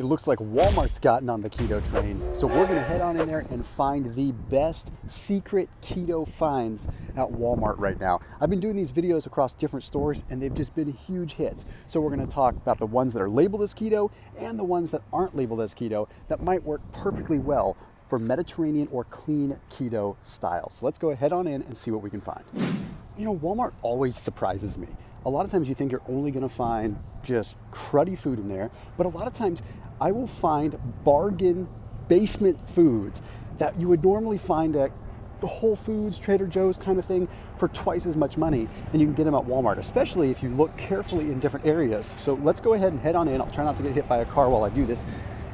It looks like Walmart's gotten on the keto train, so we're gonna head on in there and find the best secret keto finds at Walmart right now. I've been doing these videos across different stores and they've just been huge hits. So we're gonna talk about the ones that are labeled as keto and the ones that aren't labeled as keto that might work perfectly well for Mediterranean or clean keto style. So let's go ahead on in and see what we can find. You know, Walmart always surprises me. A lot of times you think you're only gonna find just cruddy food in there, but a lot of times I will find bargain basement foods that you would normally find at the Whole Foods, Trader Joe's kind of thing for twice as much money, and you can get them at Walmart, especially if you look carefully in different areas. So let's go ahead and head on in. I'll try not to get hit by a car while I do this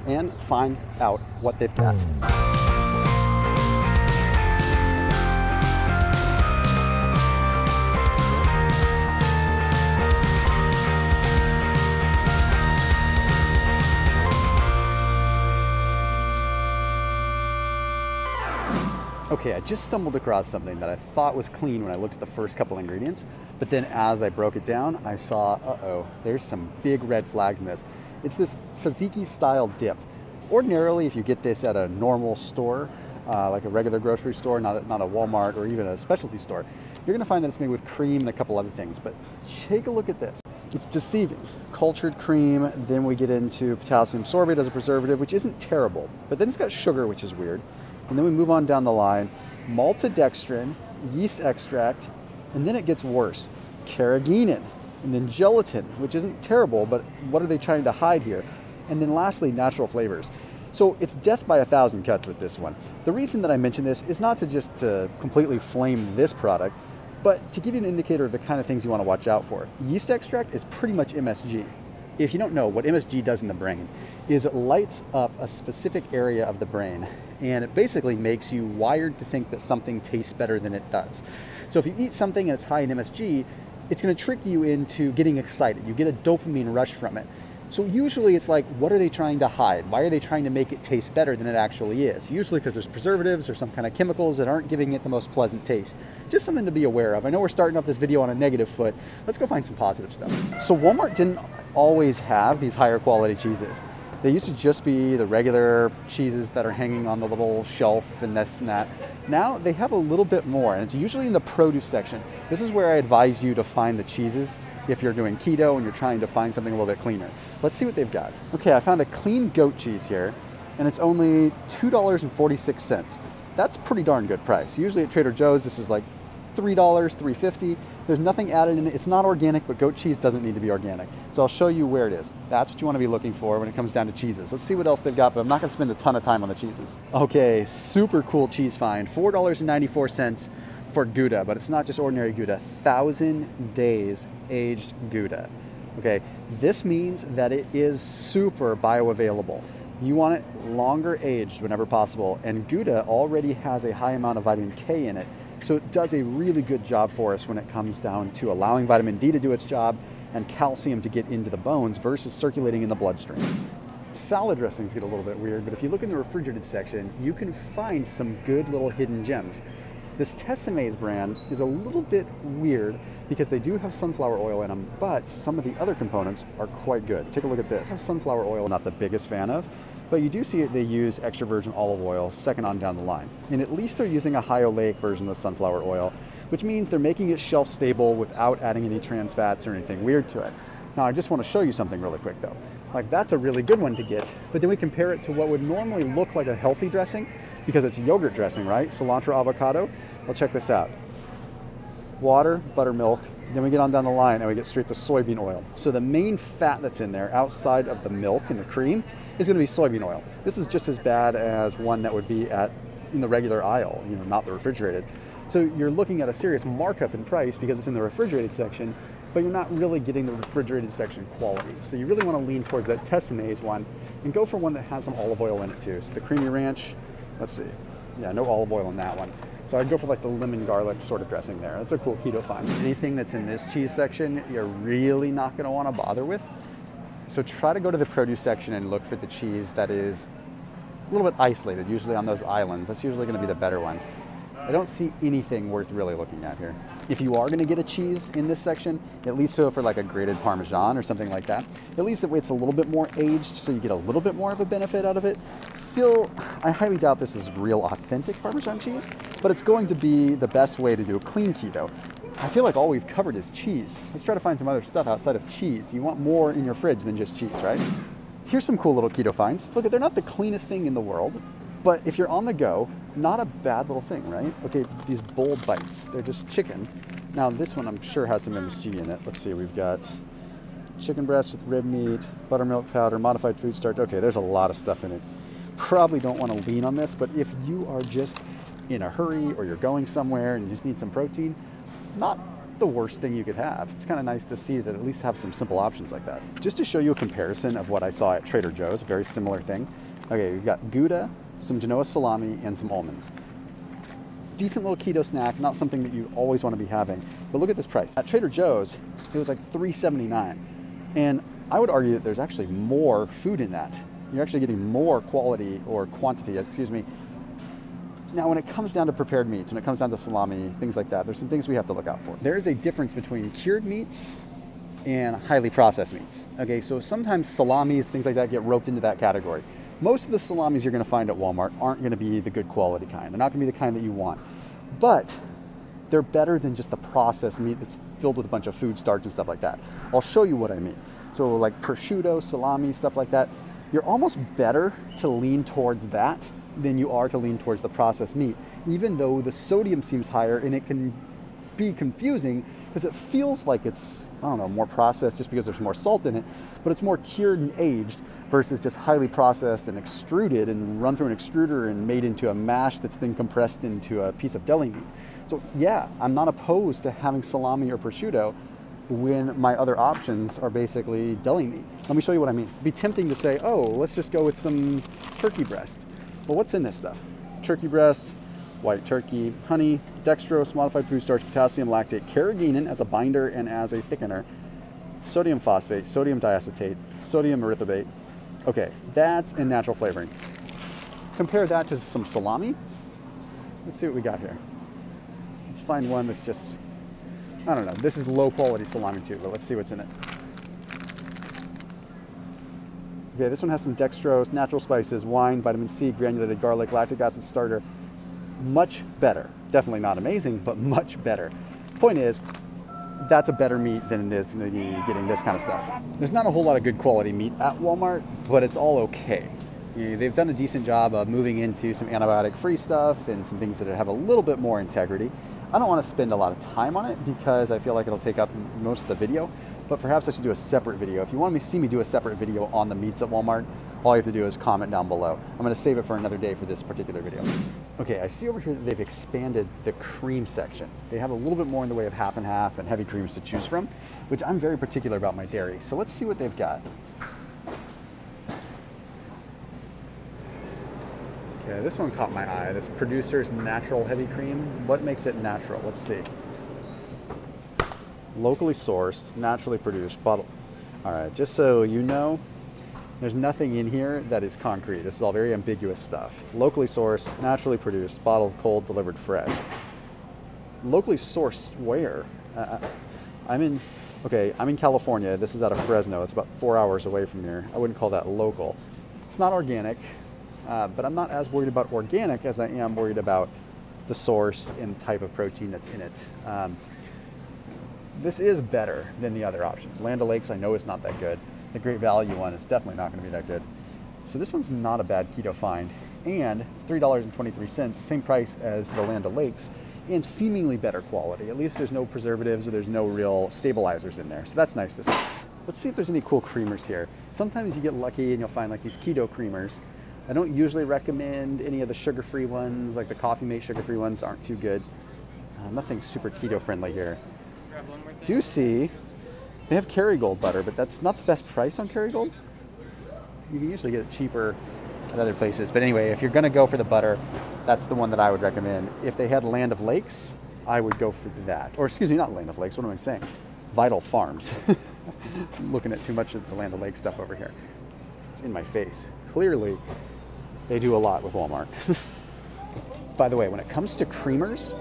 and find out what they've got. Okay, I just stumbled across something that I thought was clean when I looked at the first couple ingredients, but then as I broke it down, I saw, uh-oh, there's some big red flags in this. It's this tzatziki style dip. Ordinarily, if you get this at a normal store, like a regular grocery store, not a Walmart or even a specialty store, you're gonna find that it's made with cream and a couple other things, but take a look at this. It's deceiving. Cultured cream, then we get into potassium sorbate as a preservative, which isn't terrible, but then it's got sugar, which is weird. And then we move on down the line, maltodextrin, yeast extract, and then it gets worse. Carrageenan, and then gelatin, which isn't terrible, but what are they trying to hide here? And then lastly, natural flavors. So it's death by a thousand cuts with this one. The reason that I mention this is not to just to completely flame this product, but to give you an indicator of the kind of things you want to watch out for. Yeast extract is pretty much MSG. If you don't know, what MSG does in the brain is it lights up a specific area of the brain, and it basically makes you wired to think that something tastes better than it does. So if you eat something and it's high in MSG, it's gonna trick you into getting excited. You get a dopamine rush from it. So usually it's like, what are they trying to hide? Why are they trying to make it taste better than it actually is? Usually because there's preservatives or some kind of chemicals that aren't giving it the most pleasant taste. Just something to be aware of. I know we're starting off this video on a negative foot. Let's go find some positive stuff. So Walmart didn't always have these higher quality cheeses. They used to just be the regular cheeses that are hanging on the little shelf and this and that. Now they have a little bit more, and it's usually in the produce section. This is where I advise you to find the cheeses if you're doing keto and you're trying to find something a little bit cleaner. Let's see what they've got. Okay, I found a clean goat cheese here, and it's only $2.46. That's a pretty darn good price. Usually at Trader Joe's, this is like $3, $3.50. There's nothing added in it. It's not organic, but goat cheese doesn't need to be organic. So I'll show you where it is. That's what you want to be looking for when it comes down to cheeses. Let's see what else they've got, but I'm not going to spend a ton of time on the cheeses. Okay, super cool cheese find. $4.94 for Gouda, but it's not just ordinary Gouda. 1,000 days aged Gouda. Okay, this means that it is super bioavailable. You want it longer aged whenever possible, and Gouda already has a high amount of vitamin K in it. So it does a really good job for us when it comes down to allowing vitamin D to do its job and calcium to get into the bones versus circulating in the bloodstream. Salad dressings get a little bit weird, but if you look in the refrigerated section, you can find some good little hidden gems. This Tessemae's brand is a little bit weird because they do have sunflower oil in them, but some of the other components are quite good. Take a look at this. Sunflower oil, not the biggest fan of, but you do see that they use extra virgin olive oil second on down the line. And at least they're using a high oleic version of the sunflower oil, which means they're making it shelf stable without adding any trans fats or anything weird to it. Now, I just want to show you something really quick though. Like, that's a really good one to get, but then we compare it to what would normally look like a healthy dressing because it's yogurt dressing, right? Cilantro, avocado. Well, check this out. Water, buttermilk, then we get on down the line and we get straight to soybean oil. So the main fat that's in there outside of the milk and the cream is gonna be soybean oil. This is just as bad as one that would be in the regular aisle, you know, not the refrigerated. So you're looking at a serious markup in price because it's in the refrigerated section, but you're not really getting the refrigerated section quality. So you really wanna lean towards that Tessemae's one and go for one that has some olive oil in it too. So the creamy ranch, let's see. Yeah, no olive oil in that one. So I'd go for like the lemon garlic sort of dressing there. That's a cool keto find. Anything that's in this cheese section, you're really not gonna wanna bother with. So try to go to the produce section and look for the cheese that is a little bit isolated, usually on those islands. That's usually gonna be the better ones. I don't see anything worth really looking at here. If you are going to get a cheese in this section, at least so for like a grated Parmesan or something like that, at least that way it's a little bit more aged, so you get a little bit more of a benefit out of it. Still, I highly doubt this is real authentic Parmesan cheese, but it's going to be the best way to do a clean keto. I feel like all we've covered is cheese. Let's try to find some other stuff outside of cheese. You want more in your fridge than just cheese, right? Here's some cool little keto finds. Look, they're not the cleanest thing in the world, but if you're on the go, not a bad little thing, right? Okay, these bowl bites, they're just chicken. Now this one I'm sure has some MSG in it. Let's see, we've got chicken breast with rib meat, buttermilk powder, modified food starch. Okay, there's a lot of stuff in it. Probably don't want to lean on this, but if you are just in a hurry or you're going somewhere and you just need some protein, not the worst thing you could have. It's kind of nice to see that at least have some simple options like that. Just to show you a comparison of what I saw at Trader Joe's, a very similar thing. Okay, we've got Gouda, some Genoa salami, and some almonds. Decent little keto snack, not something that you always want to be having, but look at this price. At Trader Joe's, it was like $3.79, and I would argue that there's actually more food in that. You're actually getting more quality or quantity, excuse me. Now, when it comes down to prepared meats, when it comes down to salami, things like that, there's some things we have to look out for. There is a difference between cured meats and highly processed meats. Okay, so sometimes salamis, things like that, get roped into that category. Most of the salamis you're gonna find at Walmart aren't gonna be the good quality kind. They're not gonna be the kind that you want, but they're better than just the processed meat that's filled with a bunch of food starch and stuff like that. I'll show you what I mean. So like prosciutto, salami, stuff like that, you're almost better to lean towards that than you are to lean towards the processed meat, even though the sodium seems higher and it can be confusing because it feels like it's, I don't know, more processed just because there's more salt in it, but it's more cured and aged versus just highly processed and extruded and run through an extruder and made into a mash that's then compressed into a piece of deli meat. So yeah, I'm not opposed to having salami or prosciutto when my other options are basically deli meat. Let me show you what I mean. It'd be tempting to say, oh, let's just go with some turkey breast. Well, what's in this stuff? Turkey breast, white turkey, honey, dextrose, modified food starch, potassium lactate, carrageenan as a binder and as a thickener, sodium phosphate, sodium diacetate, sodium erythorbate. Okay, that's in natural flavoring. Compare that to some salami. Let's see what we got here. Let's find one that's just, I don't know, this is low quality salami too, but let's see what's in it. Okay, this one has some dextrose, natural spices, wine, vitamin C, granulated garlic, lactic acid starter. Much better. Definitely not amazing, but much better. Point is, that's a better meat than it is getting this kind of stuff. There's not a whole lot of good quality meat at Walmart, but it's all okay. They've done a decent job of moving into some antibiotic-free stuff and some things that have a little bit more integrity. I don't want to spend a lot of time on it because I feel like it'll take up most of the video, but perhaps I should do a separate video. If you want to see me do a separate video on the meats at Walmart, all you have to do is comment down below. I'm going to save it for another day for this particular video. Okay, I see over here that they've expanded the cream section. They have a little bit more in the way of half and half and heavy creams to choose from, which I'm very particular about my dairy. So let's see what they've got. Okay, this one caught my eye. This producer's natural heavy cream. What makes it natural? Let's see. Locally sourced, naturally produced, bottled. All right, just so you know, there's nothing in here that is concrete. This is all very ambiguous stuff. Locally sourced, naturally produced, bottled, cold, delivered fresh. Locally sourced where? I'm in California. This is out of Fresno. It's about 4 hours away from here. I wouldn't call that local. It's not organic, but I'm not as worried about organic as I am worried about the source and type of protein that's in it. This is better than the other options. Land O'Lakes, I know, is not that good. The Great Value one is definitely not going to be that good. So this one's not a bad keto find, and it's $3.23, same price as the Land O'Lakes, and seemingly better quality. At least there's no preservatives or there's no real stabilizers in there, so that's nice to see. Let's see if there's any cool creamers here. Sometimes you get lucky and you'll find like these keto creamers. I don't usually recommend any of the sugar-free ones, like the Coffee Mate sugar-free ones aren't too good. Nothing super keto friendly here. Do see they have Kerrygold butter, but that's not the best price on Kerrygold. You can usually get it cheaper at other places. But anyway, if you're going to go for the butter, that's the one that I would recommend. If they had Land O'Lakes, I would go for that. Or excuse me, not Land O'Lakes, what am I saying? Vital Farms. I'm looking at too much of the Land O'Lakes stuff over here. It's in my face. Clearly, they do a lot with Walmart. By the way, when it comes to creamers,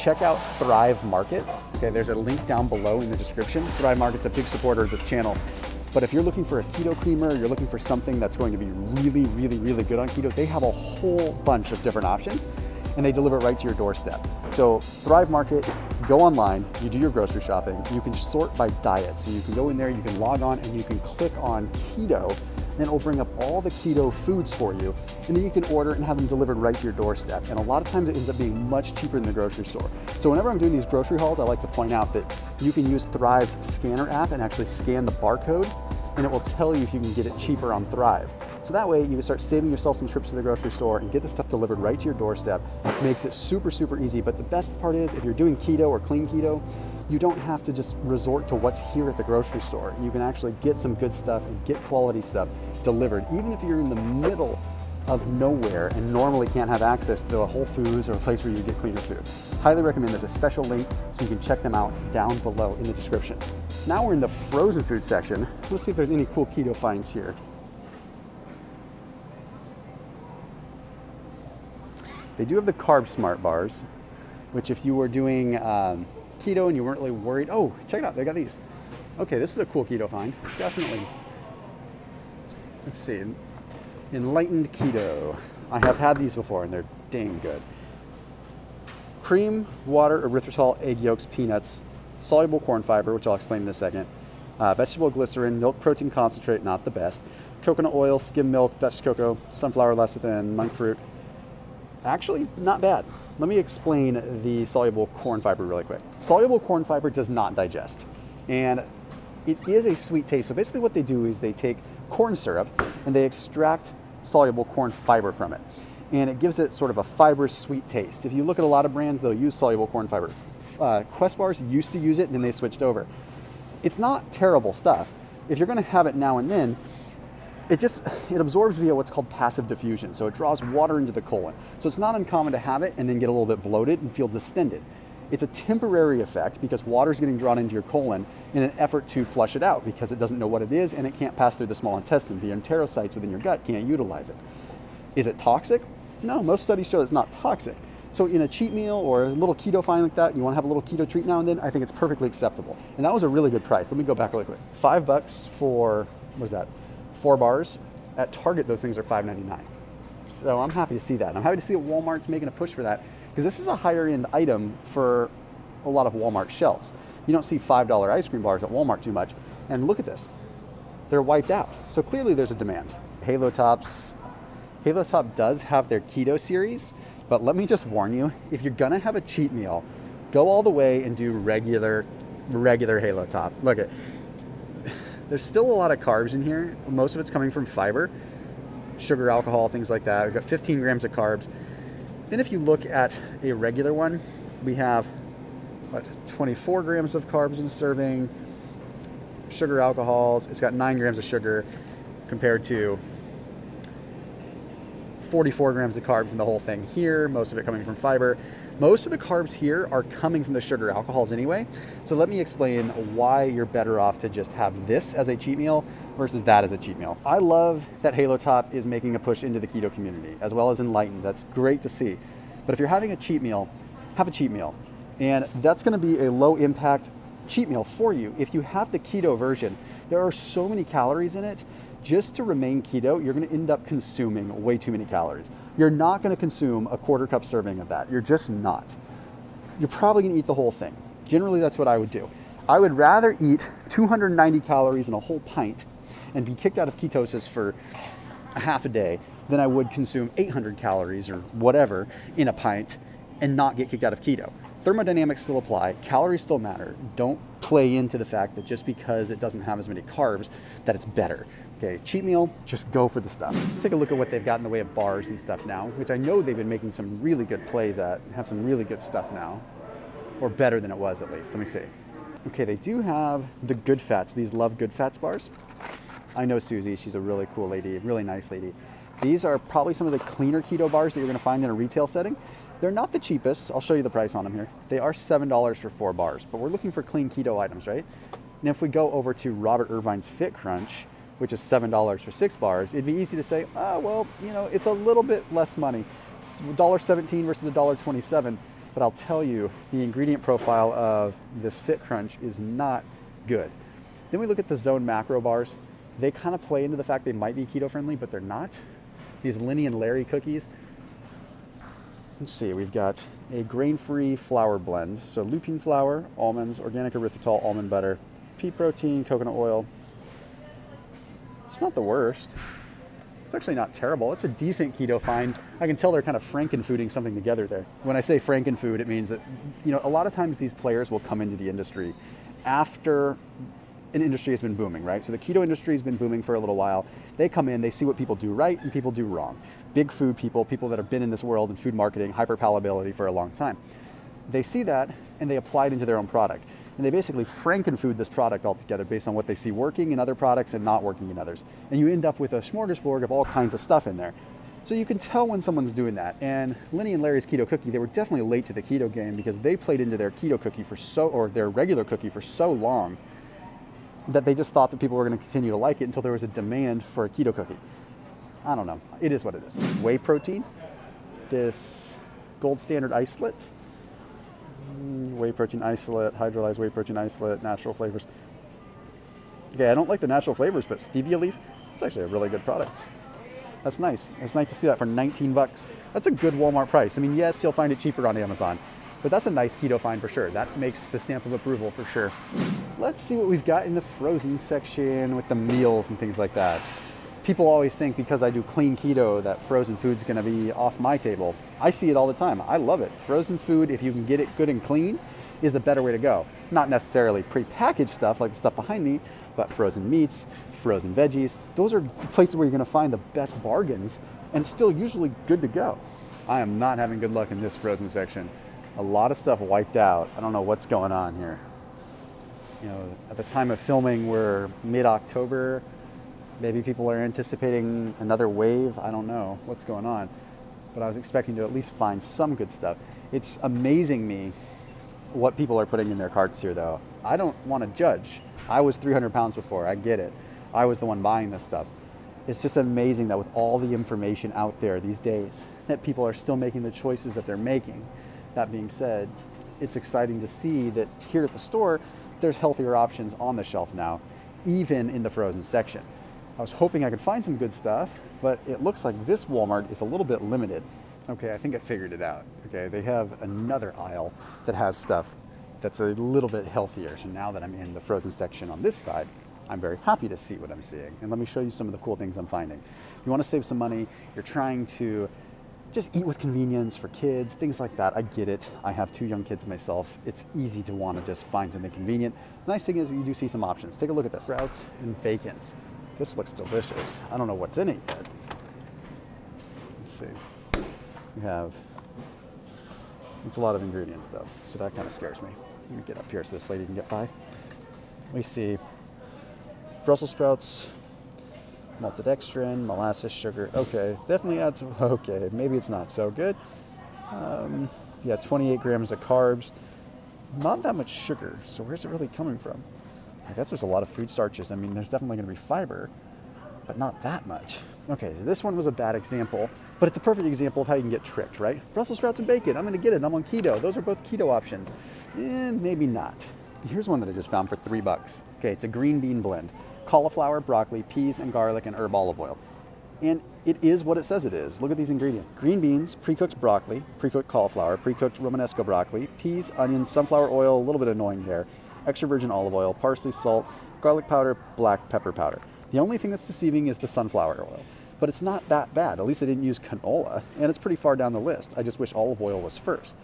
check out Thrive Market. Okay, there's a link down below in the description. Thrive Market's a big supporter of this channel. But if you're looking for a keto creamer, you're looking for something that's going to be really good on keto, they have a whole bunch of different options and they deliver it right to your doorstep. So Thrive Market, go online, you do your grocery shopping, you can sort by diet. So you can go in there, you can log on and you can click on keto, and then it'll bring up all the keto foods for you. And then you can order and have them delivered right to your doorstep. And a lot of times it ends up being much cheaper than the grocery store. So whenever I'm doing these grocery hauls, I like to point out that you can use Thrive's scanner app and actually scan the barcode, and it will tell you if you can get it cheaper on Thrive. So that way you can start saving yourself some trips to the grocery store and get the stuff delivered right to your doorstep. It makes it super easy. But the best part is if you're doing keto or clean keto, you don't have to just resort to what's here at the grocery store. You can actually get some good stuff and get quality stuff delivered, even if you're in the middle of nowhere and normally can't have access to a Whole Foods or a place where you get cleaner food. Highly recommend. There's a special link so you can check them out down below in the description. Now we're in the frozen food section. Let's see if there's any cool keto finds here. They do have the Carb Smart Bars, which if you were doing keto and you weren't really worried, oh, check it out, they got these. Okay, this is a cool keto find, definitely. Let's see, Enlightened Keto. I have had these before and they're dang good. Cream, water, erythritol, egg yolks, peanuts, soluble corn fiber, which I'll explain in a second, vegetable glycerin, milk protein concentrate, not the best, coconut oil, skim milk, Dutch cocoa, sunflower lecithin, monk fruit. Actually, not bad. Let me explain the soluble corn fiber really quick. Soluble corn fiber does not digest, and it is a sweet taste. So basically what they do is they take corn syrup and they extract soluble corn fiber from it, and it gives it sort of a fibrous sweet taste. If you look at a lot of brands, they'll use soluble corn fiber. Quest bars used to use it, and then they switched over. It's not terrible stuff. If you're gonna have it now and then, it absorbs via what's called passive diffusion. So it draws water into the colon. So it's not uncommon to have it and then get a little bit bloated and feel distended. It's a temporary effect because water's getting drawn into your colon in an effort to flush it out because it doesn't know what it is and it can't pass through the small intestine. The enterocytes within your gut can't utilize it. Is it toxic? No, most studies show it's not toxic. So in a cheat meal or a little keto find like that, you want to have a little keto treat now and then, I think it's perfectly acceptable. And that was a really good price. Let me go back really quick. $5 for, what was that? 4 bars. At Target, those things are $5.99. So I'm happy to see that. I'm happy to see that Walmart's making a push for that because this is a higher end item for a lot of Walmart shelves. You don't see $5 ice cream bars at Walmart too much. And look at this, they're wiped out. So clearly there's a demand. Halo Top does have their keto series, but let me just warn you, if you're gonna have a cheat meal, go all the way and do regular Halo Top. Look at. There's still a lot of carbs in here. Most of it's coming from fiber, sugar, alcohol, things like that. We've got 15 grams of carbs. Then if you look at a regular one, we have what, 24 grams of carbs in a serving, sugar, alcohols. It's got 9 grams of sugar compared to 44 grams of carbs in the whole thing here, most of it coming from fiber. Most of the carbs here are coming from the sugar alcohols anyway. So let me explain why you're better off to just have this as a cheat meal versus that as a cheat meal. I love that Halo Top is making a push into the keto community as well as Enlightened. That's great to see. But if you're having a cheat meal, have a cheat meal. And that's gonna be a low impact cheat meal for you. If you have the keto version, there are so many calories in it. Just to remain keto, you're gonna end up consuming way too many calories. You're not gonna consume a quarter-cup serving of that. You're just not. You're probably gonna eat the whole thing. Generally, that's what I would do. I would rather eat 290 calories in a whole pint and be kicked out of ketosis for a half a day than I would consume 800 calories or whatever in a pint and not get kicked out of keto. Thermodynamics still apply, calories still matter. Don't play into the fact that just because it doesn't have as many carbs that it's better. Okay, cheat meal, just go for the stuff. Let's take a look at what they've got in the way of bars and stuff now, which I know they've been making some really good plays at, have some really good stuff now, or better than it was at least, let me see. Okay, they do have the Good Fats, these Love Good Fats bars. I know Susie, she's a really cool lady, really nice lady. These are probably some of the cleaner keto bars that you're gonna find in a retail setting. They're not the cheapest. I'll show you the price on them here. They are $7 for 4 bars, but we're looking for clean keto items, right? And if we go over to Robert Irvine's Fit Crunch, which is $7 for 6 bars, it'd be easy to say, ah, well, you know, it's a little bit less money. $1.17 versus $1.27. But I'll tell you, the ingredient profile of this Fit Crunch is not good. Then we look at the Zone Macro Bars. They kind of play into the fact they might be keto friendly, but they're not. These Lenny and Larry cookies. Let's see, we've got a grain-free flour blend. So lupine flour, almonds, organic erythritol, almond butter, pea protein, coconut oil. It's not the worst. It's actually not terrible. It's a decent keto find. I can tell they're kind of frankenfooding something together there. When I say frankenfood, it means that, you know, a lot of times these players will come into the industry after an industry has been booming, right? So the keto industry has been booming for a little while. They come in, they see what people do right and people do wrong. Big food people, people that have been in this world in food marketing, hyperpalatability for a long time. They see that and they apply it into their own product. And they basically frankenfood this product altogether based on what they see working in other products and not working in others. And you end up with a smorgasbord of all kinds of stuff in there. So you can tell when someone's doing that. And Lenny and Larry's Keto Cookie, they were definitely late to the keto game because they played into their keto cookie for so, or their regular cookie for so long that they just thought that people were going to continue to like it until there was a demand for a keto cookie. I don't know. It is what it is. Whey protein, this gold standard isolate, whey protein isolate, hydrolyzed whey protein isolate, natural flavors. Okay, I don't like the natural flavors, but stevia leaf, it's actually a really good product. That's nice. It's nice to see that for 19 bucks. That's a good Walmart price. I mean, yes, you'll find it cheaper on Amazon, but that's a nice keto find for sure. That makes the stamp of approval for sure. Let's see what we've got in the frozen section with the meals and things like that. People always think because I do clean keto that frozen food's gonna be off my table. I see it all the time. I love it. Frozen food, if you can get it good and clean, is the better way to go. Not necessarily prepackaged stuff like the stuff behind me, but frozen meats, frozen veggies. Those are places where you're gonna find the best bargains and it's still usually good to go. I am not having good luck in this frozen section. A lot of stuff wiped out. I don't know what's going on here. You know, at the time of filming, we're mid-October. Maybe people are anticipating another wave. I don't know what's going on, but I was expecting to at least find some good stuff. It's amazing me what people are putting in their carts here, though. I don't want to judge. I was 300 pounds before. I get it. I was the one buying this stuff. It's just amazing that with all the information out there these days, that people are still making the choices that they're making. That being said, it's exciting to see that here at the store, there's healthier options on the shelf now, even in the frozen section. I was hoping I could find some good stuff, but it looks like this Walmart is a little bit limited. Okay, I think I figured it out. Okay, they have another aisle that has stuff that's a little bit healthier. So now that I'm in the frozen section on this side, I'm very happy to see what I'm seeing. And let me show you some of the cool things I'm finding. If you want to save some money, you're trying to just eat with convenience for kids, things like that. I get it. I have 2 young kids myself. It's easy to want to just find something convenient. The nice thing is you do see some options. Take a look at this. Sprouts and bacon. This looks delicious. I don't know what's in it yet. Let's see. We have, it's a lot of ingredients though, so that kind of scares me. Let me get up here so this lady can get by. We see Brussels sprouts, maltodextrin, molasses, sugar. Okay, definitely adds, okay, maybe it's not so good. Yeah, 28 grams of carbs, not that much sugar. So where's it really coming from? I guess there's a lot of food starches. I mean, there's definitely gonna be fiber, but not that much. Okay, so this one was a bad example, but it's a perfect example of how you can get tricked, right? Brussels sprouts and bacon, I'm gonna get it, I'm on keto. Those are both keto options. Maybe not. Here's one that I just found for $3. Okay, it's a green bean blend. Cauliflower, broccoli, peas, and garlic, and herb olive oil. And it is what it says it is. Look at these ingredients. Green beans, pre-cooked broccoli, pre-cooked cauliflower, pre-cooked Romanesco broccoli, peas, onions, sunflower oil, a little bit annoying there, extra virgin olive oil, parsley, salt, garlic powder, black pepper powder. The only thing that's deceiving is the sunflower oil, but it's not that bad. At least I didn't use canola, and it's pretty far down the list. I just wish olive oil was first.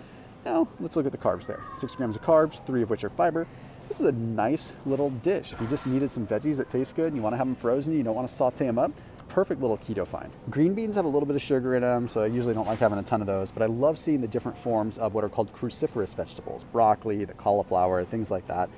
Now, let's look at the carbs there. 6 grams of carbs, 3 of which are fiber. This is a nice little dish. If you just needed some veggies that taste good and you want to have them frozen, you don't want to saute them up, perfect little keto find. Green beans have a little bit of sugar in them, so I usually don't like having a ton of those, but I love seeing the different forms of what are called cruciferous vegetables, broccoli, the cauliflower, things like that.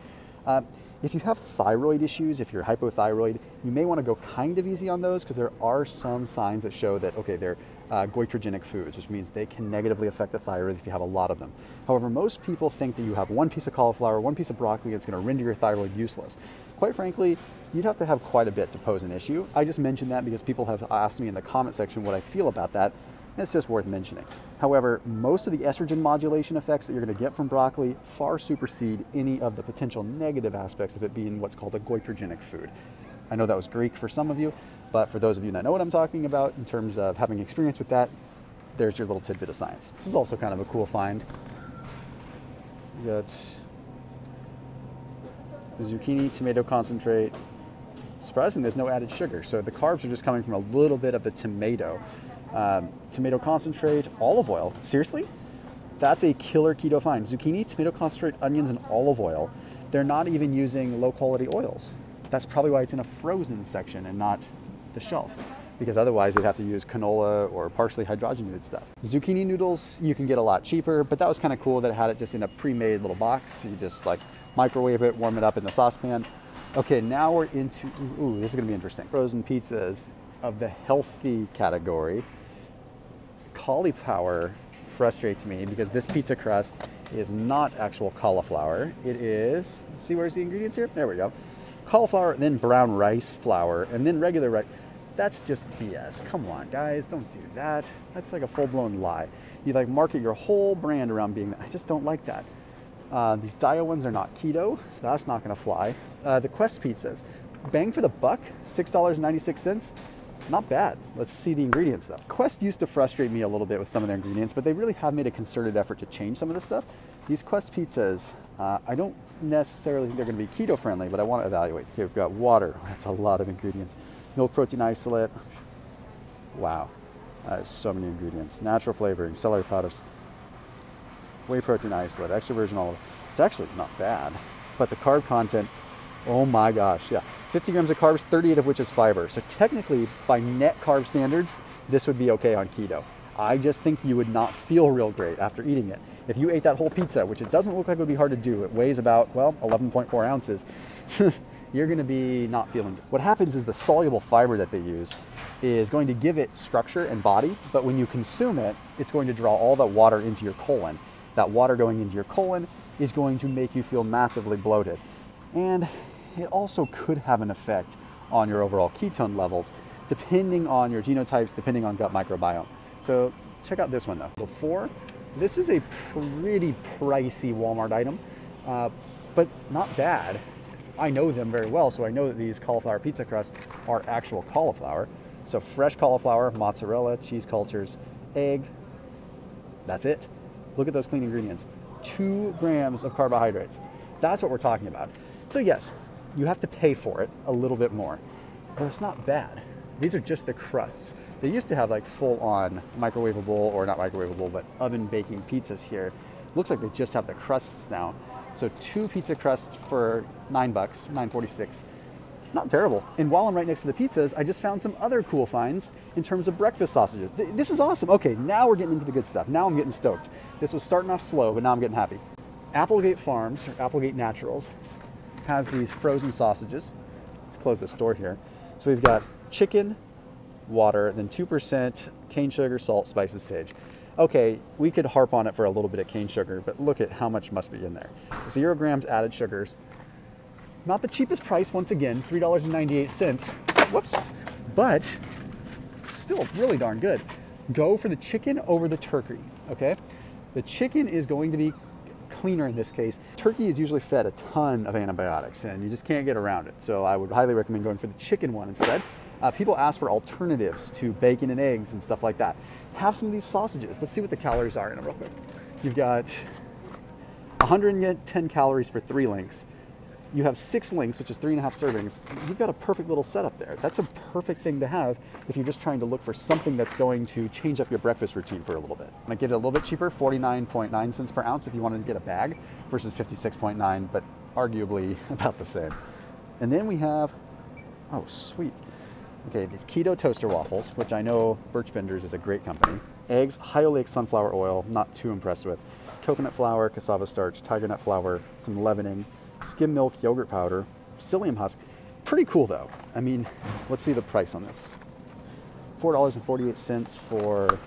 If you have thyroid issues, if you're hypothyroid, you may want to go kind of easy on those because there are some signs that show that, okay, they're goitrogenic foods, which means they can negatively affect the thyroid if you have a lot of them. However, most people think that you have 1 piece of cauliflower, 1 piece of broccoli, it's going to render your thyroid useless. Quite frankly, you'd have to have quite a bit to pose an issue. I just mentioned that because people have asked me in the comment section what I feel about that. It's just worth mentioning. However, most of the estrogen modulation effects that you're going to get from broccoli far supersede any of the potential negative aspects of it being what's called a goitrogenic food. I know that was Greek for some of you, but for those of you that know what I'm talking about in terms of having experience with that, there's your little tidbit of science. This is also kind of a cool find. You got zucchini, tomato concentrate. Surprisingly, there's no added sugar, so the carbs are just coming from a little bit of the tomato. Tomato concentrate, olive oil. Seriously? That's a killer keto find. Zucchini, tomato concentrate, onions, and olive oil. They're not even using low-quality oils. That's probably why it's in a frozen section and not the shelf, because otherwise they'd have to use canola or partially hydrogenated stuff. Zucchini noodles, you can get a lot cheaper, but that was kind of cool that it had it just in a pre-made little box. You just like microwave it, warm it up in the saucepan. Okay, now we're into, ooh, this is gonna be interesting. Frozen pizzas of the healthy category. Cauliflower frustrates me because this pizza crust is not actual cauliflower. It is, let's see, where's the ingredients here? There we go. Cauliflower, then brown rice flour, and then regular rice. That's just BS. Come on, guys, don't do that. That's like a full-blown lie. You like market your whole brand around being that. I just don't like that. These Dio ones are not keto, so that's not gonna fly. The Quest pizzas, bang for the buck, $6.96. Not bad. Let's see the ingredients though. Quest used to frustrate me a little bit with some of their ingredients, but they really have made a concerted effort to change some of this stuff. These Quest pizzas, I don't necessarily think they're gonna be keto friendly, but I wanna evaluate. Okay, we've got water, that's a lot of ingredients. Milk protein isolate, wow, that is so many ingredients. Natural flavoring, celery powders, whey protein isolate, extra virgin olive. It's actually not bad, but the carb content, oh my gosh, yeah. 50 grams of carbs, 38 of which is fiber. So technically, by net carb standards, this would be okay on keto. I just think you would not feel real great after eating it. If you ate that whole pizza, which it doesn't look like it would be hard to do, it weighs about, well, 11.4 ounces. You're gonna be not feeling good. What happens is the soluble fiber that they use is going to give it structure and body, but when you consume it, it's going to draw all that water into your colon. That water going into your colon is going to make you feel massively bloated. And it also could have an effect on your overall ketone levels, depending on your genotypes, depending on gut microbiome. So check out this one though. Before, this is a pretty pricey Walmart item, but not bad. I know them very well, so I know that these cauliflower pizza crusts are actual cauliflower. So fresh cauliflower, mozzarella, cheese cultures, egg, that's it. Look at those clean ingredients. 2 grams of carbohydrates. That's what we're talking about. So yes, you have to pay for it a little bit more, but it's not bad. These are just the crusts. They used to have like full on microwavable, or not microwavable, but oven baking pizzas here. Looks like they just have the crusts now. So 2 pizza crusts for $9, $9.46. Not terrible. And while I'm right next to the pizzas, I just found some other cool finds in terms of breakfast sausages. This is awesome. Okay, now we're getting into the good stuff. Now I'm getting stoked. This was starting off slow, but now I'm getting happy. Applegate Farms, or Applegate Naturals, has these frozen sausages. Let's close this door here. So we've got chicken, water, then 2% cane sugar, salt, spices, sage. Okay, we could harp on it for a little bit of cane sugar, but look at how much must be in there. 0 grams added sugars. Not the cheapest price, once again, $3.98, whoops, but still really darn good. Go for the chicken over the turkey, okay? The chicken is going to be cleaner in this case. Turkey is usually fed a ton of antibiotics and you just can't get around it. So I would highly recommend going for the chicken one instead. People ask for alternatives to bacon and eggs and stuff like that. Have some of these sausages. Let's see what the calories are in them real quick. You've got 110 calories for 3 links. You have 6 links, which is 3.5 servings. You've got a perfect little setup there. That's a perfect thing to have if you're just trying to look for something that's going to change up your breakfast routine for a little bit. Might get it a little bit cheaper, 49.9 cents per ounce if you wanted to get a bag versus 56.9, but arguably about the same. And then we have, oh sweet. Okay, these keto toaster waffles, which I know Birchbenders is a great company. Eggs, high oleic sunflower oil, not too impressed with. Coconut flour, cassava starch, tiger nut flour, some leavening, skim milk, yogurt powder, psyllium husk. Pretty cool though. I mean, let's see the price on this. $4.48 for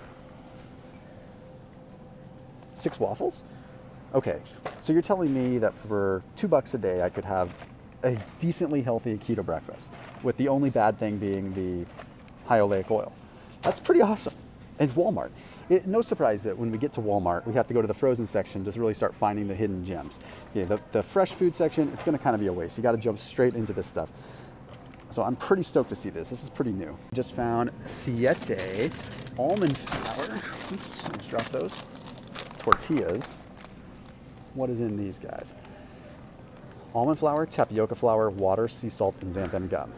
6 waffles? Okay, so you're telling me that for $2 a day, I could have a decently healthy keto breakfast with the only bad thing being the high oleic oil. That's pretty awesome. and Walmart. No surprise that when we get to Walmart, we have to go to the frozen section to really start finding the hidden gems. Yeah, the fresh food section, it's gonna kind of be a waste. You gotta jump straight into this stuff. So I'm pretty stoked to see this. This is pretty new. Just found Siete almond flour. Oops, let's drop those. Tortillas. What is in these guys? Almond flour, tapioca flour, water, sea salt, and xanthan gum.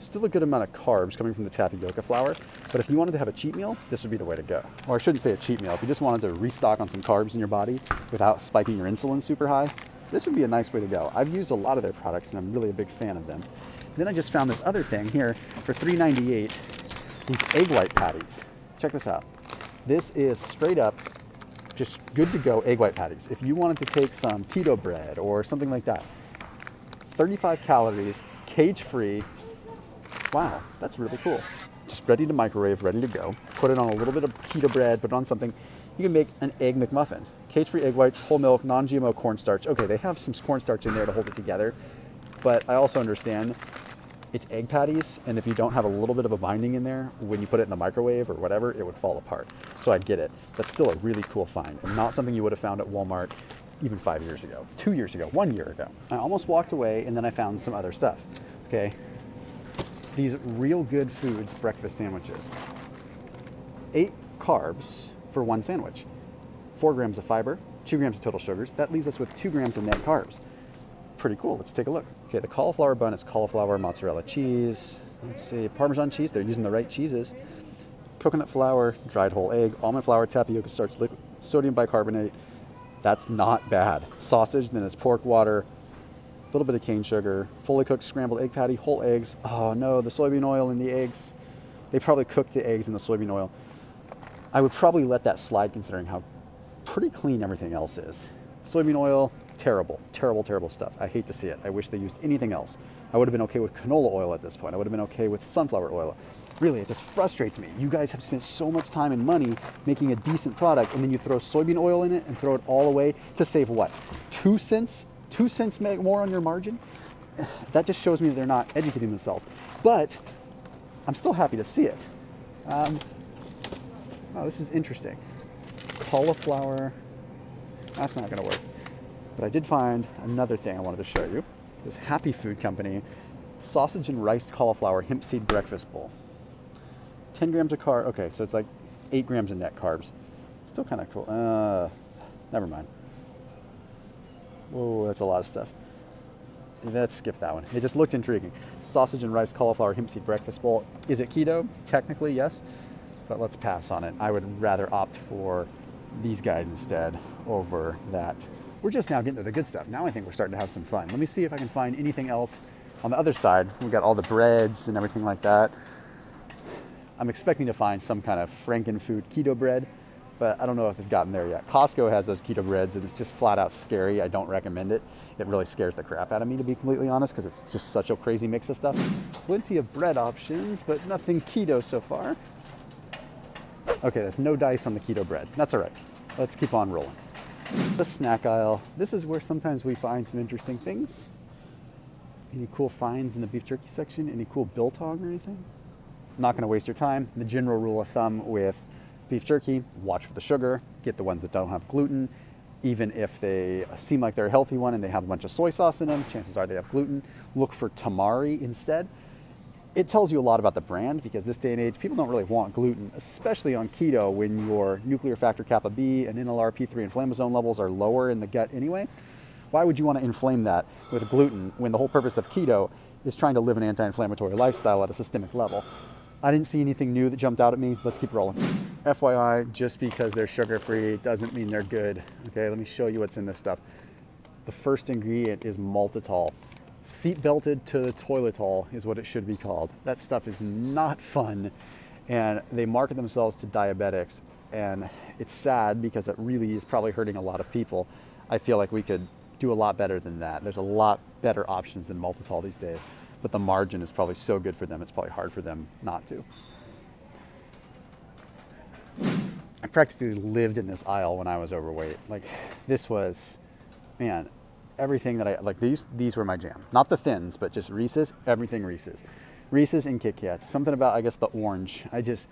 Still a good amount of carbs coming from the tapioca flour, but if you wanted to have a cheat meal, this would be the way to go. Or I shouldn't say a cheat meal. If you just wanted to restock on some carbs in your body without spiking your insulin super high, this would be a nice way to go. I've used a lot of their products and I'm really a big fan of them. Then I just found this other thing here for $3.98, these egg white patties. Check this out. This is straight up just good to go egg white patties. If you wanted to take some keto bread or something like that, 35 calories, cage-free. Wow, that's really cool. Just ready to microwave, ready to go. Put it on a little bit of keto bread, put it on something. You can make an egg McMuffin. Cage-free egg whites, whole milk, non-GMO cornstarch. Okay, they have some cornstarch in there to hold it together, but I also understand it's egg patties, and if you don't have a little bit of a binding in there, when you put it in the microwave or whatever, it would fall apart. So I get it. That's still a really cool find, and not something you would have found at Walmart even 5 years ago, 2 years ago, 1 year ago. I almost walked away, and then I found some other stuff, okay? These Real Good Foods breakfast sandwiches. 8 carbs for one sandwich. 4 grams of fiber, 2 grams of total sugars. That leaves us with 2 grams of net carbs. Pretty cool, let's take a look. Okay, the cauliflower bun is cauliflower, mozzarella cheese. Let's see, Parmesan cheese, they're using the right cheeses. Coconut flour, dried whole egg, almond flour, tapioca starch liquid, sodium bicarbonate. That's not bad. Sausage, then it's pork water, a little bit of cane sugar, fully cooked scrambled egg patty, whole eggs. Oh no, the soybean oil in the eggs. They probably cooked the eggs in the soybean oil. I would probably let that slide considering how pretty clean everything else is. Soybean oil, terrible, terrible, terrible stuff. I hate to see it. I wish they used anything else. I would have been okay with canola oil at this point. I would have been okay with sunflower oil. Really, it just frustrates me. You guys have spent so much time and money making a decent product, and then you throw soybean oil in it and throw it all away to save what? 2 cents? 2 cents more on your margin? That just shows me they're not educating themselves. But I'm still happy to see it. Oh, this is interesting. Cauliflower. That's not gonna work. But I did find another thing I wanted to show you. This Happy Food Company sausage and rice cauliflower hemp seed breakfast bowl. 10 grams of carb. Okay, so it's like 8 grams of net carbs. Still kind of cool. Never mind. Whoa, that's a lot of stuff. Let's skip that one. It just looked intriguing. Sausage and rice cauliflower hemp seed breakfast bowl. Is it keto? Technically, yes, but let's pass on it. I would rather opt for these guys instead over that. We're just now getting to the good stuff. Now I think we're starting to have some fun. Let me see if I can find anything else on the other side. We got all the breads and everything like that. I'm expecting to find some kind of Frankenfood keto bread, but I don't know if they've gotten there yet. Costco has those keto breads and it's just flat out scary. I don't recommend it. It really scares the crap out of me, to be completely honest, because it's just such a crazy mix of stuff. Plenty of bread options, but nothing keto so far. Okay, there's no dice on the keto bread. That's all right. Let's keep on rolling. The snack aisle. This is where sometimes we find some interesting things. Any cool finds in the beef jerky section? Any cool biltong or anything? Not gonna waste your time. The general rule of thumb with beef jerky, watch for the sugar, get the ones that don't have gluten. Even if they seem like they're a healthy one and they have a bunch of soy sauce in them, chances are they have gluten. Look for tamari instead. It tells you a lot about the brand because this day and age, people don't really want gluten, especially on keto when your nuclear factor kappa B and NLRP3 inflammasome levels are lower in the gut anyway. Why would you want to inflame that with gluten when the whole purpose of keto is trying to live an anti-inflammatory lifestyle at a systemic level? I didn't see anything new that jumped out at me. Let's keep rolling. FYI, just because they're sugar-free doesn't mean they're good. Okay, let me show you what's in this stuff. The first ingredient is maltitol. Seat-belted to the toiletol is what it should be called. That stuff is not fun, and they market themselves to diabetics, and it's sad because it really is probably hurting a lot of people. I feel like we could do a lot better than that. There's a lot better options than maltitol these days. But the margin is probably so good for them, it's probably hard for them not to. I practically lived in this aisle when I was overweight. Like, this was, man, everything that I, like these were my jam. Not the thins, but just Reese's, everything Reese's. Reese's and Kit Kats, something about, I guess, the orange. I just,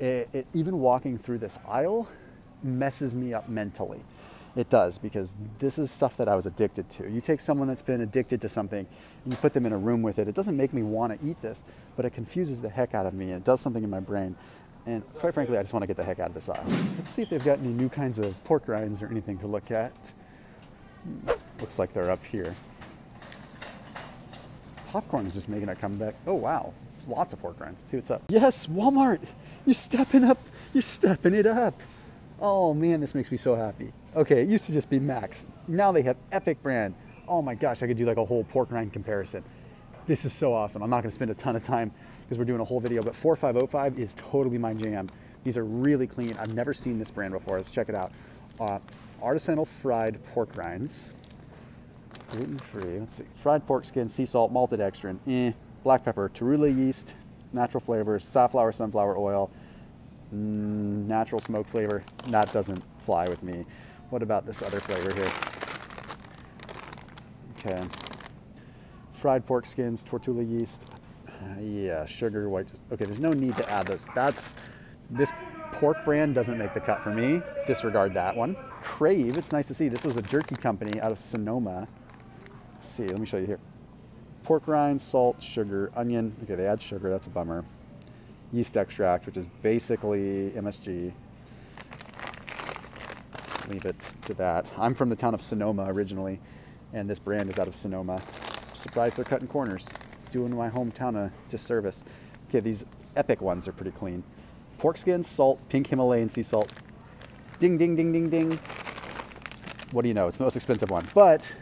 even walking through this aisle messes me up mentally. It does, because this is stuff that I was addicted to. You take someone that's been addicted to something and you put them in a room with it. It doesn't make me want to eat this, but it confuses the heck out of me and it does something in my brain. And quite frankly, I just want to get the heck out of this aisle. Let's see if they've got any new kinds of pork rinds or anything to look at. Looks like they're up here. Popcorn is just making a comeback. Oh, wow. Lots of pork rinds. Let's see what's up. Yes, Walmart. You're stepping up. You're stepping it up. Oh man, this makes me so happy. Okay, it used to just be Max. Now they have Epic brand. Oh my gosh, I could do like a whole pork rind comparison. This is so awesome. I'm not gonna spend a ton of time because we're doing a whole video, but 4505 is totally my jam. These are really clean. I've never seen this brand before. Let's check it out. Artisanal fried pork rinds. Gluten-free, let's see. Fried pork skin, sea salt, malted dextrin, black pepper, torula yeast, natural flavors, safflower, sunflower oil, natural smoke flavor. That doesn't fly with me. What about this other flavor here? Okay. Fried pork skins, tortilla yeast. Yeah, sugar, white. Okay, there's no need to add those. This pork brand doesn't make the cut for me. Disregard that one. Crave, it's nice to see. This was a jerky company out of Sonoma. Let's see, let me show you here. Pork rind, salt, sugar, onion. Okay, they add sugar, that's a bummer. Yeast extract, which is basically MSG. Leave it to that. I'm from the town of Sonoma originally, and this brand is out of Sonoma. Surprised they're cutting corners, doing my hometown a disservice. Okay, these Epic ones are pretty clean. Pork skin, salt, pink Himalayan sea salt. Ding, ding, ding, ding, ding. What do you know? It's the most expensive one, but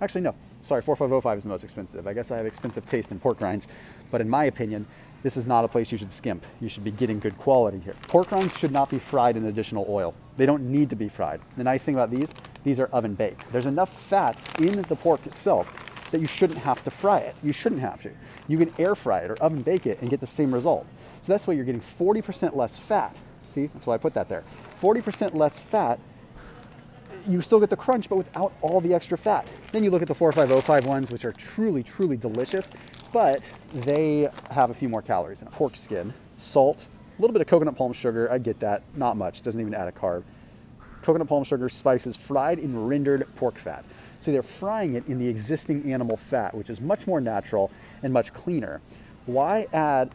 actually no. Sorry, 4505 is the most expensive. I guess I have expensive taste in pork rinds, but in my opinion, this is not a place you should skimp. You should be getting good quality here. Pork rinds should not be fried in additional oil. They don't need to be fried. The nice thing about these are oven baked. There's enough fat in the pork itself that you shouldn't have to fry it. You shouldn't have to. You can air fry it or oven bake it and get the same result. So that's why you're getting 40% less fat. See, that's why I put that there. 40% less fat. You still get the crunch, but without all the extra fat. Then you look at the 4505 ones, which are truly, truly delicious, but they have a few more calories in it. Pork skin, salt, a little bit of coconut palm sugar. I get that, not much, doesn't even add a carb. Coconut palm sugar, spices, fried in rendered pork fat. So they're frying it in the existing animal fat, which is much more natural and much cleaner. Why add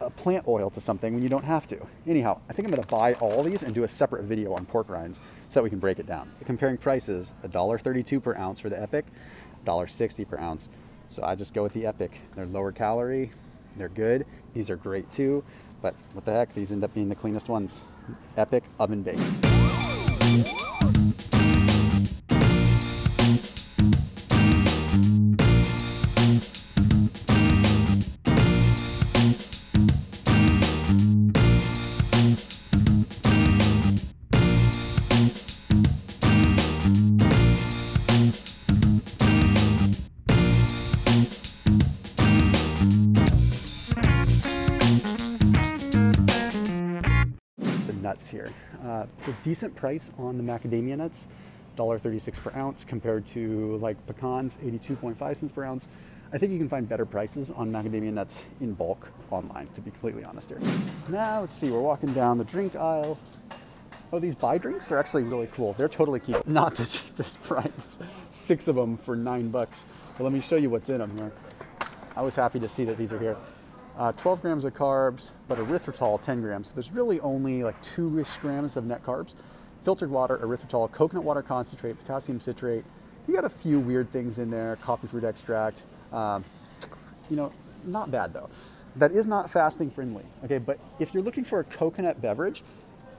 a plant oil to something when you don't have to? Anyhow, I think I'm gonna buy all these and do a separate video on pork rinds so that we can break it down. Comparing prices, $1.32 per ounce for the Epic, $1.60 per ounce. So I just go with the Epic. They're lower calorie, they're good. These are great too, but what the heck, these end up being the cleanest ones. Epic, oven baked. Here. It's a decent price on the macadamia nuts, $1.36 per ounce compared to like pecans, 82.5 cents per ounce. I think you can find better prices on macadamia nuts in bulk online, to be completely honest here. Now, let's see, we're walking down the drink aisle. Oh, these Buy drinks are actually really cool. They're totally keep. Not the cheapest price. 6 of them for $9. But let me show you what's in them here. I was happy to see that these are here. 12 grams of carbs, but erythritol 10 grams. So there's really only like 2-ish grams of net carbs. Filtered water, erythritol, coconut water concentrate, potassium citrate. You got a few weird things in there, coffee fruit extract. You know, not bad though. That is not fasting friendly, okay? But if you're looking for a coconut beverage,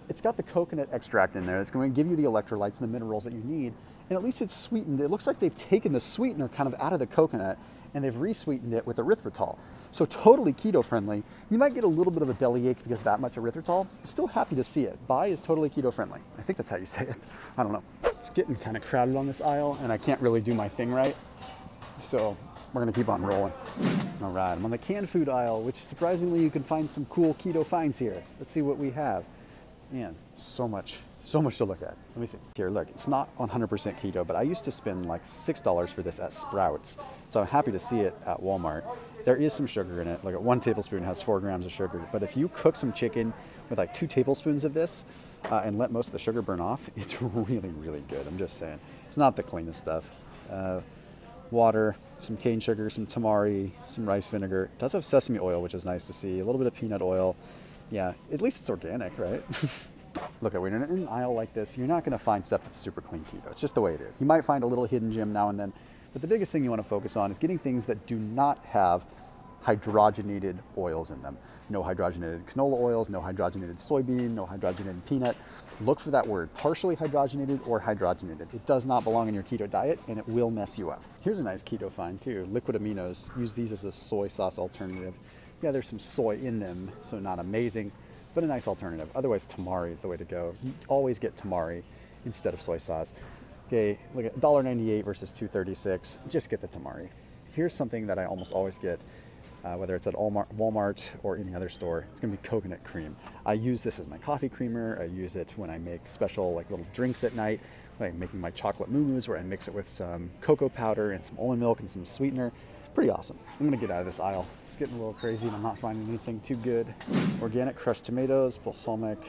it's got the coconut extract in there. It's going to give you the electrolytes and the minerals that you need. And at least it's sweetened. It looks like they've taken the sweetener kind of out of the coconut and they've resweetened it with erythritol. So totally keto friendly. You might get a little bit of a bellyache because that much erythritol. Still happy to see it. Buy is totally keto friendly. I think that's how you say it. I don't know. It's getting kind of crowded on this aisle and I can't really do my thing right. So we're gonna keep on rolling. All right, I'm on the canned food aisle, which surprisingly you can find some cool keto finds here. Let's see what we have. Man, so much to look at. Let me see. Here, look, it's not 100% keto, but I used to spend like $6 for this at Sprouts. So I'm happy to see it at Walmart. There is some sugar in it. Like 1 tablespoon has 4 grams of sugar. But if you cook some chicken with like 2 tablespoons of this and let most of the sugar burn off, it's really, really good. I'm just saying. It's not the cleanest stuff. Water, some cane sugar, some tamari, some rice vinegar. It does have sesame oil, which is nice to see. A little bit of peanut oil. Yeah, at least it's organic, right? Look, when you're in an aisle like this, you're not going to find stuff that's super clean keto. It's just the way it is. You might find a little hidden gem now and then, but the biggest thing you want to focus on is getting things that do not have hydrogenated oils in them. No hydrogenated canola oils, no hydrogenated soybean, no hydrogenated peanut. Look for that word, partially hydrogenated or hydrogenated. It does not belong in your keto diet and it will mess you up. Here's a nice keto find too, liquid aminos. Use these as a soy sauce alternative. Yeah, there's some soy in them, so not amazing, but a nice alternative. Otherwise, tamari is the way to go. You always get tamari instead of soy sauce. Okay, look at $1.98 versus $2.36. Just get the tamari. Here's something that I almost always get, whether it's at Walmart or any other store. It's gonna be coconut cream. I use this as my coffee creamer. I use it when I make special like little drinks at night, like making my chocolate mousse, where I mix it with some cocoa powder and some almond milk and some sweetener. Pretty awesome. I'm gonna get out of this aisle. It's getting a little crazy and I'm not finding anything too good. Organic crushed tomatoes, balsamic,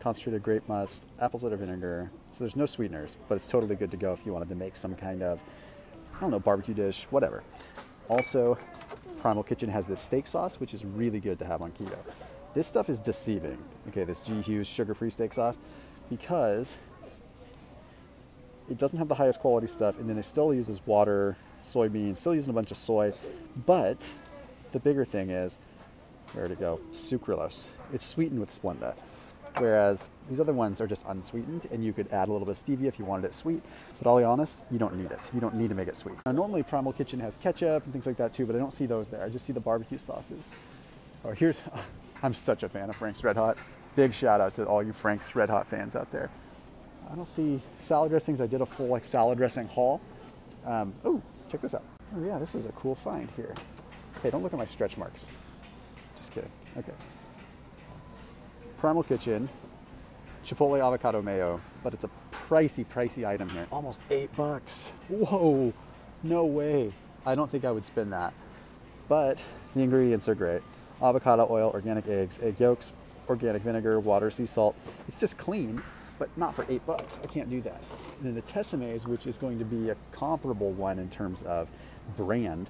concentrated grape must, apple cider vinegar. So there's no sweeteners, but it's totally good to go if you wanted to make some kind of, I don't know, barbecue dish, whatever. Also, Primal Kitchen has this steak sauce, which is really good to have on keto. This stuff is deceiving. Okay, this G. Hughes sugar-free steak sauce, because it doesn't have the highest quality stuff, and then it still uses water, soybeans, still using a bunch of soy, but the bigger thing is, where to go, sucralose. It's sweetened with Splenda, whereas these other ones are just unsweetened, and you could add a little bit of stevia if you wanted it sweet, but I'll be honest, you don't need it. You don't need to make it sweet. Now, normally Primal Kitchen has ketchup and things like that too, but I don't see those there. I just see the barbecue sauces. Oh, here's, I'm such a fan of Frank's Red Hot. Big shout out to all you Frank's Red Hot fans out there. I don't see salad dressings. I did a full like salad dressing haul. Oh, check this out. Oh yeah, this is a cool find here. Okay, don't look at my stretch marks. Just kidding, okay. Primal Kitchen, Chipotle avocado mayo, but it's a pricey, pricey item here. Almost $8. Whoa, no way. I don't think I would spend that, but the ingredients are great. Avocado oil, organic eggs, egg yolks, organic vinegar, water, sea salt. It's just clean, but not for $8. I can't do that. And then the Tessemae's, which is going to be a comparable one in terms of brand.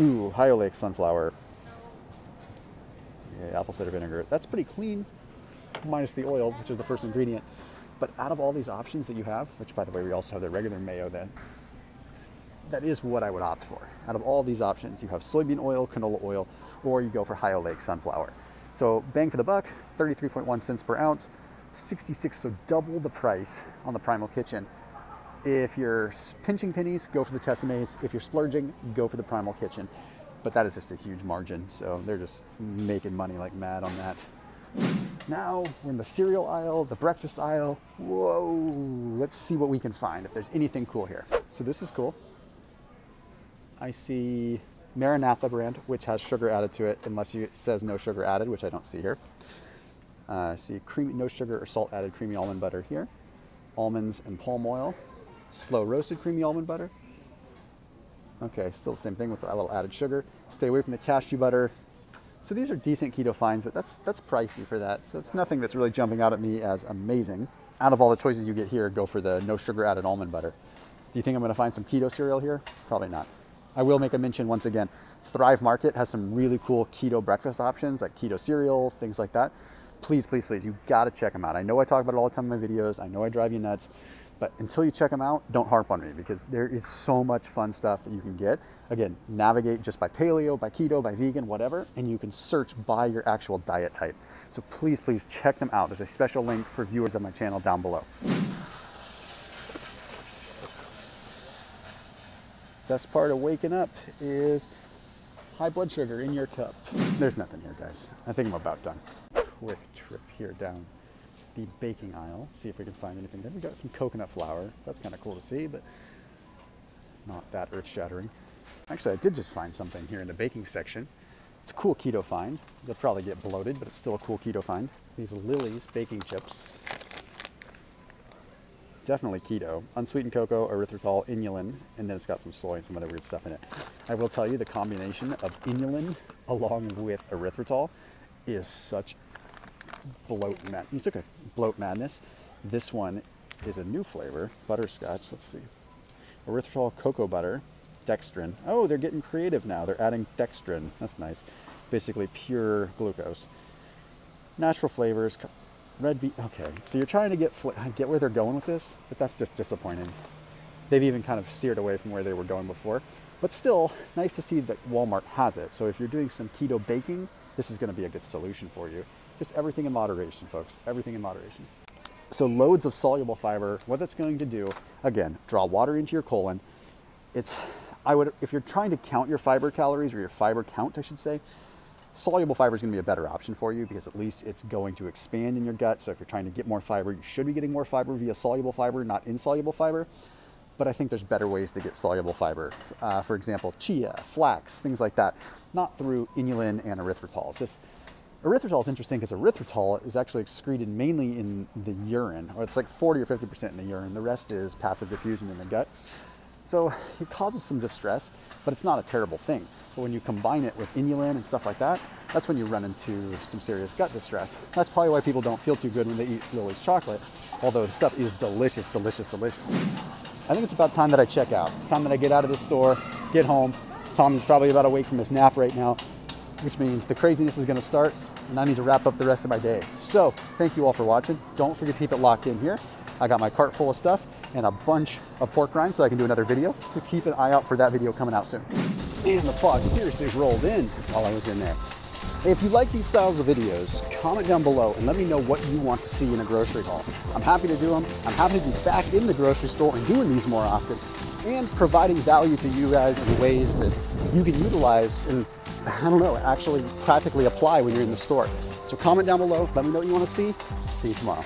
Ooh, Land O'Lakes sunflower. Yeah, apple cider vinegar. That's pretty clean, minus the oil, which is the first ingredient. But out of all these options that you have, which by the way, we also have the regular mayo then, that is what I would opt for. Out of all these options, you have soybean oil, canola oil, or you go for Land O'Lakes sunflower. So bang for the buck, 33.1 cents per ounce. 66, so double the price on the Primal Kitchen. If you're pinching pennies, go for the Tessemae's. If you're splurging, go for the Primal Kitchen. But that is just a huge margin, so they're just making money like mad on that. Now we're in the cereal aisle, the breakfast aisle. Whoa, let's see what we can find, if there's anything cool here. So this is cool. I see Maranatha brand, which has sugar added to it, unless it says no sugar added, which I don't see here. See creamy, no sugar or salt added creamy almond butter here. Almonds and palm oil. Slow roasted creamy almond butter. Okay, still the same thing with a little added sugar. Stay away from the cashew butter. So these are decent keto finds, but that's pricey for that. So it's nothing that's really jumping out at me as amazing. Out of all the choices you get here, go for the no sugar added almond butter. Do you think I'm gonna find some keto cereal here? Probably not. I will make a mention once again, Thrive Market has some really cool keto breakfast options, like keto cereals, things like that. Please, please, please, you gotta check them out. I know I talk about it all the time in my videos. I know I drive you nuts, but until you check them out, don't harp on me because there is so much fun stuff that you can get. Again, navigate just by paleo, by keto, by vegan, whatever, and you can search by your actual diet type. So please, please check them out. There's a special link for viewers of my channel down below. Best part of waking up is high blood sugar in your cup. There's nothing here, guys. I think I'm about done. Quick trip here down the baking aisle, see if we can find anything. Then we got some coconut flour. That's kind of cool to see, but not that earth-shattering. Actually, I did just find something here in the baking section. It's a cool keto find. You'll probably get bloated, but it's still a cool keto find. These Lily's baking chips. definitely keto, unsweetened cocoa, erythritol, inulin, and then it's got some soy and some other weird stuff in it. I will tell you, the combination of inulin along with erythritol is such bloat madness. It's okay, bloat madness. This one is a new flavor, butterscotch. Let's see, erythritol, cocoa butter, dextrin. Oh, they're getting creative now. They're adding dextrin. That's nice. Basically pure glucose. Natural flavors. Red beet. Okay, so you're trying to get, I get where they're going with this, but that's just disappointing. They've even kind of steered away from where they were going before. But still, nice to see that Walmart has it. So if you're doing some keto baking, this is going to be a good solution for you. Just everything in moderation, folks. Everything in moderation. So loads of soluble fiber. What that's going to do, again, draw water into your colon. It's, I would, if you're trying to count your fiber calories, or your fiber count, I should say, soluble fiber is going to be a better option for you, because at least it's going to expand in your gut. So if you're trying to get more fiber, you should be getting more fiber via soluble fiber, not insoluble fiber. But I think there's better ways to get soluble fiber. For example, chia, flax, things like that, not through inulin and erythritol. It's just, erythritol is interesting because erythritol is actually excreted mainly in the urine, or it's like 40 or 50% in the urine. The rest is passive diffusion in the gut. So it causes some distress, but it's not a terrible thing. But when you combine it with inulin and stuff like that, that's when you run into some serious gut distress. That's probably why people don't feel too good when they eat Lily's chocolate, although the stuff is delicious, delicious, delicious. I think it's about time that I check out, time that I get out of the store, get home. Tommy's probably about awake from his nap right now, which means the craziness is going to start, and I need to wrap up the rest of my day. So thank you all for watching. Don't forget to keep it locked in here. I got my cart full of stuff and a bunch of pork rinds so I can do another video. So keep an eye out for that video coming out soon. Man, the fog seriously rolled in while I was in there. If you like these styles of videos, comment down below and let me know what you want to see in a grocery haul. I'm happy to do them. I'm happy to be back in the grocery store and doing these more often, and providing value to you guys in ways that you can utilize and, I don't know, actually practically apply when you're in the store. So comment down below, let me know what you want to see. See you tomorrow.